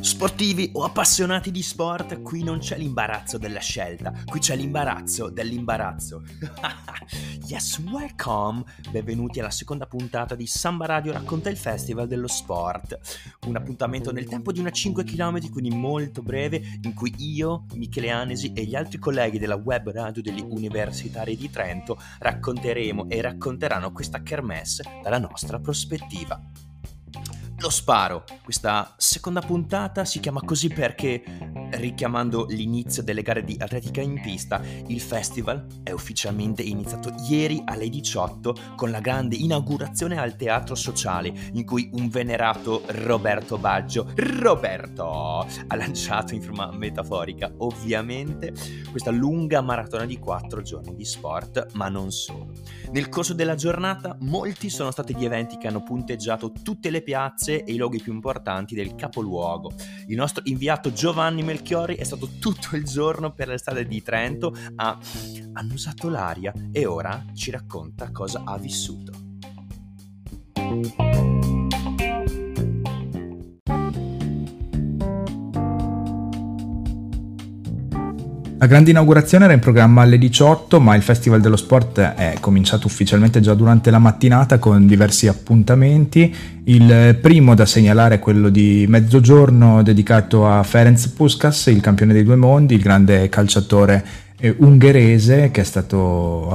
Sportivi o appassionati di sport, qui non c'è l'imbarazzo della scelta, qui c'è l'imbarazzo dell'imbarazzo. Yes, welcome! Benvenuti alla seconda puntata di Sanbaradio racconta il Festival dello Sport. Un appuntamento nel tempo di una 5 km, quindi molto breve, in cui io, Michele Anesi e gli altri colleghi della web radio degli universitari di Trento racconteremo e racconteranno questa kermesse dalla nostra prospettiva. Lo sparo. Questa seconda puntata si chiama così perché, richiamando l'inizio delle gare di atletica in pista, il festival è ufficialmente iniziato ieri alle 18 con la grande inaugurazione al Teatro Sociale, in cui un venerato Roberto Baggio, Roberto, ha lanciato in forma metaforica, ovviamente, questa lunga maratona di 4 giorni di sport, ma non solo. Nel corso della giornata molti sono stati gli eventi che hanno punteggiato tutte le piazze e i luoghi più importanti del capoluogo. Il nostro inviato Giovanni Melchiori è stato tutto il giorno per le strade di Trento, ha annusato l'aria e ora ci racconta cosa ha vissuto. La grande inaugurazione era in programma alle 18, ma il Festival dello Sport è cominciato ufficialmente già durante la mattinata con diversi appuntamenti. Il primo da segnalare è quello di mezzogiorno dedicato a Ferenc Puskas, il campione dei due mondi, il grande calciatore ungherese a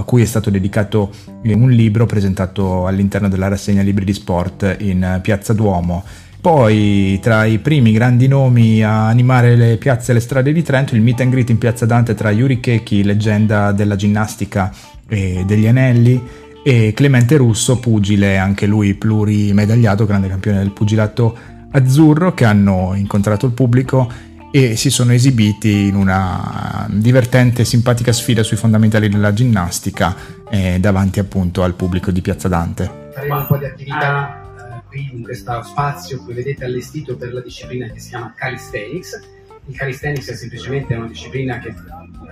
cui è stato dedicato un libro presentato all'interno della rassegna Libri di Sport in Piazza Duomo. Poi tra i primi grandi nomi a animare le piazze e le strade di Trento il meet and greet in Piazza Dante tra Yuri Chechi, leggenda della ginnastica e degli anelli, e Clemente Russo, pugile, anche lui plurimedagliato, grande campione del pugilato azzurro, che hanno incontrato il pubblico e si sono esibiti in una divertente e simpatica sfida sui fondamentali della ginnastica davanti appunto al pubblico di Piazza Dante. Faremo un po' di attività in questo spazio che vedete allestito per la disciplina che si chiama calisthenics. Il calisthenics è semplicemente una disciplina che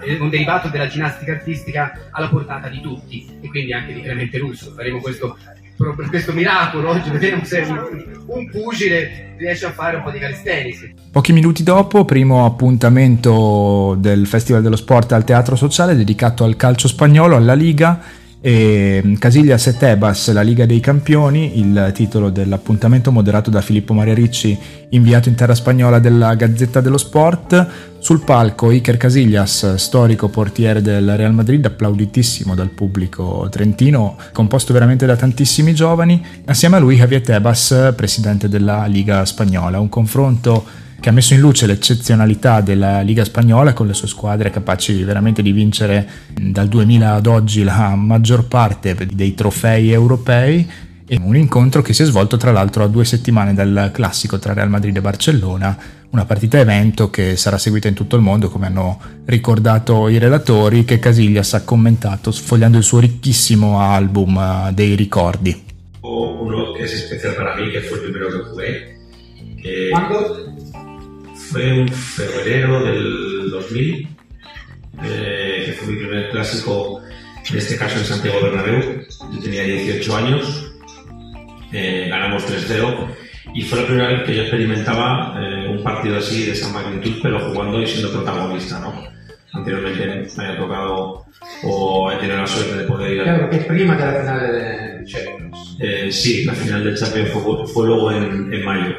è un derivato della ginnastica artistica alla portata di tutti e quindi anche di Clemente Russo. Faremo questo miracolo oggi, vedremo se un pugile riesce a fare un po' di calisthenics. Pochi minuti dopo, primo appuntamento del Festival dello Sport al Teatro Sociale dedicato al calcio spagnolo, alla Liga. E Casillas e Tebas, la Liga dei Campioni, il titolo dell'appuntamento moderato da Filippo Maria Ricci, inviato in terra spagnola della Gazzetta dello Sport. Sul palco Iker Casillas, storico portiere del Real Madrid, applauditissimo dal pubblico trentino, composto veramente da tantissimi giovani, assieme a lui Javier Tebas, presidente della Liga Spagnola. Un confronto che ha messo in luce l'eccezionalità della Liga Spagnola con le sue squadre capaci veramente di vincere dal 2000 ad oggi la maggior parte dei trofei europei, e un incontro che si è svolto tra l'altro a 2 settimane dal classico tra Real Madrid e Barcellona, una partita evento che sarà seguita in tutto il mondo, come hanno ricordato i relatori, che Casillas ha commentato sfogliando il suo ricchissimo album dei ricordi. Uno che è speciale per me, che fu il primo che jugué, fue en febrero del 2000, que fue mi primer clásico, en este caso en Santiago Bernabéu. Yo tenía 18 años, ganamos 3-0 y fue la primera vez que yo experimentaba un partido así de esa magnitud, pero jugando y siendo protagonista, ¿no? Anteriormente me había tocado o he tenido la suerte de poder ir a... Claro, que es prima de la final de Champions. Sí, la final del Champions fue luego en mayo.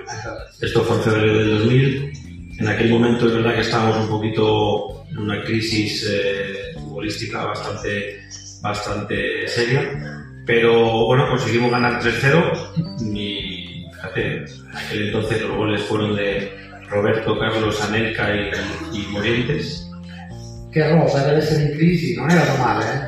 Esto fue en febrero del 2000. En aquel momento es verdad que estábamos un poquito en una crisis futbolística bastante seria, pero bueno, conseguimos ganar 3-0 y fíjate, aquel entonces los goles fueron de Roberto Carlos, Anelka y Morientes. Che rosa, deve essere in crisi, non era normale, eh?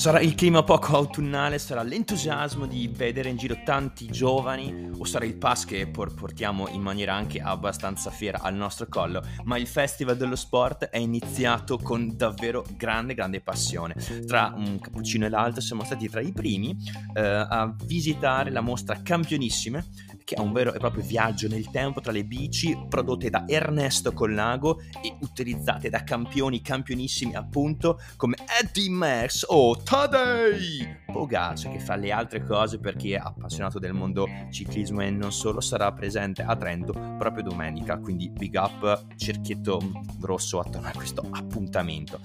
Sarà il clima poco autunnale, sarà l'entusiasmo di vedere in giro tanti giovani, o sarà il pass che portiamo in maniera anche abbastanza fiera al nostro collo, ma il Festival dello Sport è iniziato con davvero grande passione. Tra un cappuccino e l'altro siamo stati tra i primi a visitare la mostra Campionissime, che è un vero e proprio viaggio nel tempo tra le bici prodotte da Ernesto Colnago e utilizzate da campioni campionissimi appunto come Eddy Merckx o Tadej Pogačar, che fra le altre cose, per chi è appassionato del mondo ciclismo e non solo, sarà presente a Trento proprio domenica, quindi big up, cerchietto rosso attorno a questo appuntamento.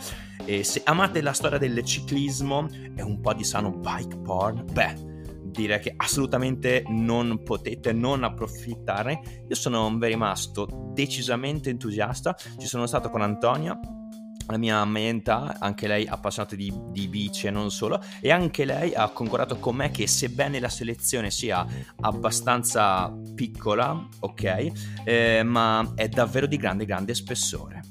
E se amate la storia del ciclismo e un po' di sano bike porn, beh, dire che assolutamente non potete non approfittarne. Io sono rimasto decisamente entusiasta, ci sono stato con Antonia, la mia maienta, anche lei appassionata di bici e non solo, e anche lei ha concordato con me che sebbene la selezione sia abbastanza piccola, ok, ma è davvero di grande spessore.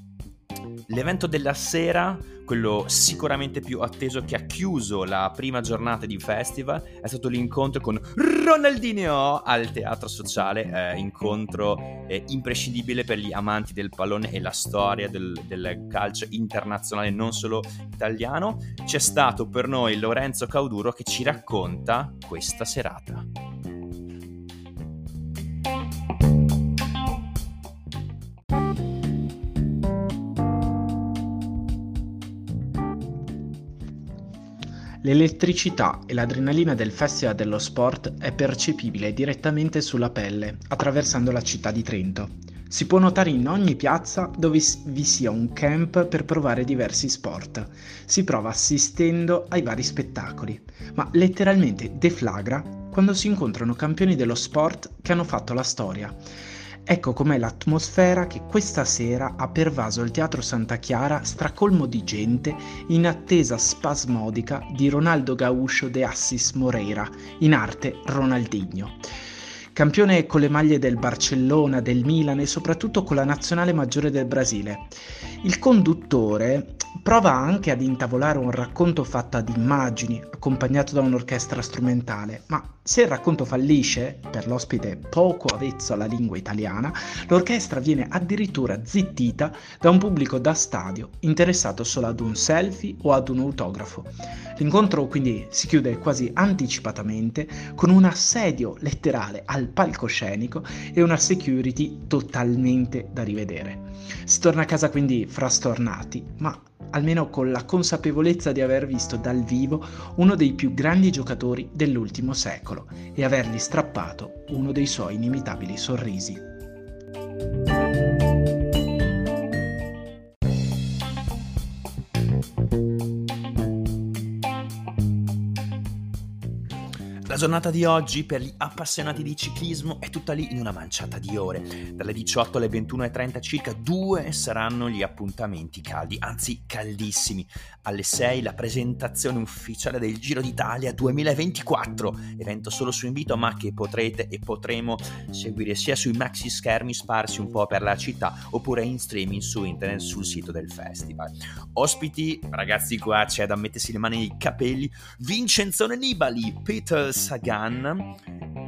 L'evento della sera, quello sicuramente più atteso che ha chiuso la prima giornata di festival, è stato l'incontro con Ronaldinho al Teatro Sociale, incontro imprescindibile per gli amanti del pallone e la storia del calcio internazionale, non solo italiano. C'è stato per noi Lorenzo Cauduro che ci racconta questa serata. L'elettricità e l'adrenalina del Festival dello Sport è percepibile direttamente sulla pelle, attraversando la città di Trento. Si può notare in ogni piazza dove vi sia un camp per provare diversi sport. Si prova assistendo ai vari spettacoli, ma letteralmente deflagra quando si incontrano campioni dello sport che hanno fatto la storia. Ecco com'è l'atmosfera che questa sera ha pervaso il Teatro Santa Chiara, stracolmo di gente in attesa spasmodica di Ronaldo Gaúcho de Assis Moreira, in arte Ronaldinho. Campione con le maglie del Barcellona, del Milan e soprattutto con la nazionale maggiore del Brasile. Il conduttore prova anche ad intavolare un racconto fatto ad immagini, accompagnato da un'orchestra strumentale, ma se il racconto fallisce, per l'ospite poco avvezzo alla lingua italiana, l'orchestra viene addirittura zittita da un pubblico da stadio, interessato solo ad un selfie o ad un autografo. L'incontro quindi si chiude quasi anticipatamente con un assedio letterale al palcoscenico e una security totalmente da rivedere. Si torna a casa quindi frastornati, ma almeno con la consapevolezza di aver visto dal vivo uno dei più grandi giocatori dell'ultimo secolo e avergli strappato uno dei suoi inimitabili sorrisi. La giornata di oggi per gli appassionati di ciclismo è tutta lì in una manciata di ore. Dalle 18 alle 21:30 circa, 2 saranno gli appuntamenti caldi, anzi caldissimi. Alle 6 la presentazione ufficiale del Giro d'Italia 2024, evento solo su invito ma che potrete e potremo seguire sia sui maxi schermi sparsi un po' per la città oppure in streaming su internet sul sito del festival. Ospiti, ragazzi, qua c'è da mettersi le mani nei capelli: Vincenzo Nibali, Peters Gan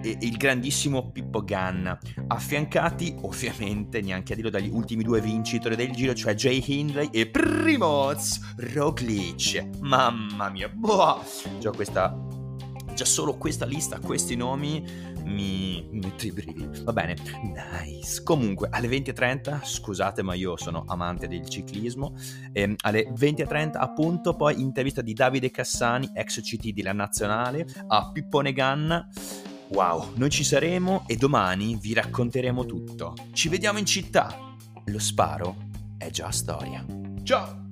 e il grandissimo Pippo Gan, affiancati ovviamente, neanche a dirlo, dagli ultimi 2 vincitori del giro, cioè Jay Hindley e Primoz Roglic. Mamma mia, boh! Già solo questa lista, questi nomi mi metto i brividi. Va bene, nice. Comunque alle 20:30, scusate ma io sono amante del ciclismo, alle 20:30 appunto poi intervista di Davide Cassani, ex CT della nazionale, a Pippone Ganna. Wow, noi ci saremo e domani vi racconteremo tutto. Ci vediamo in città, lo sparo è già storia. Ciao!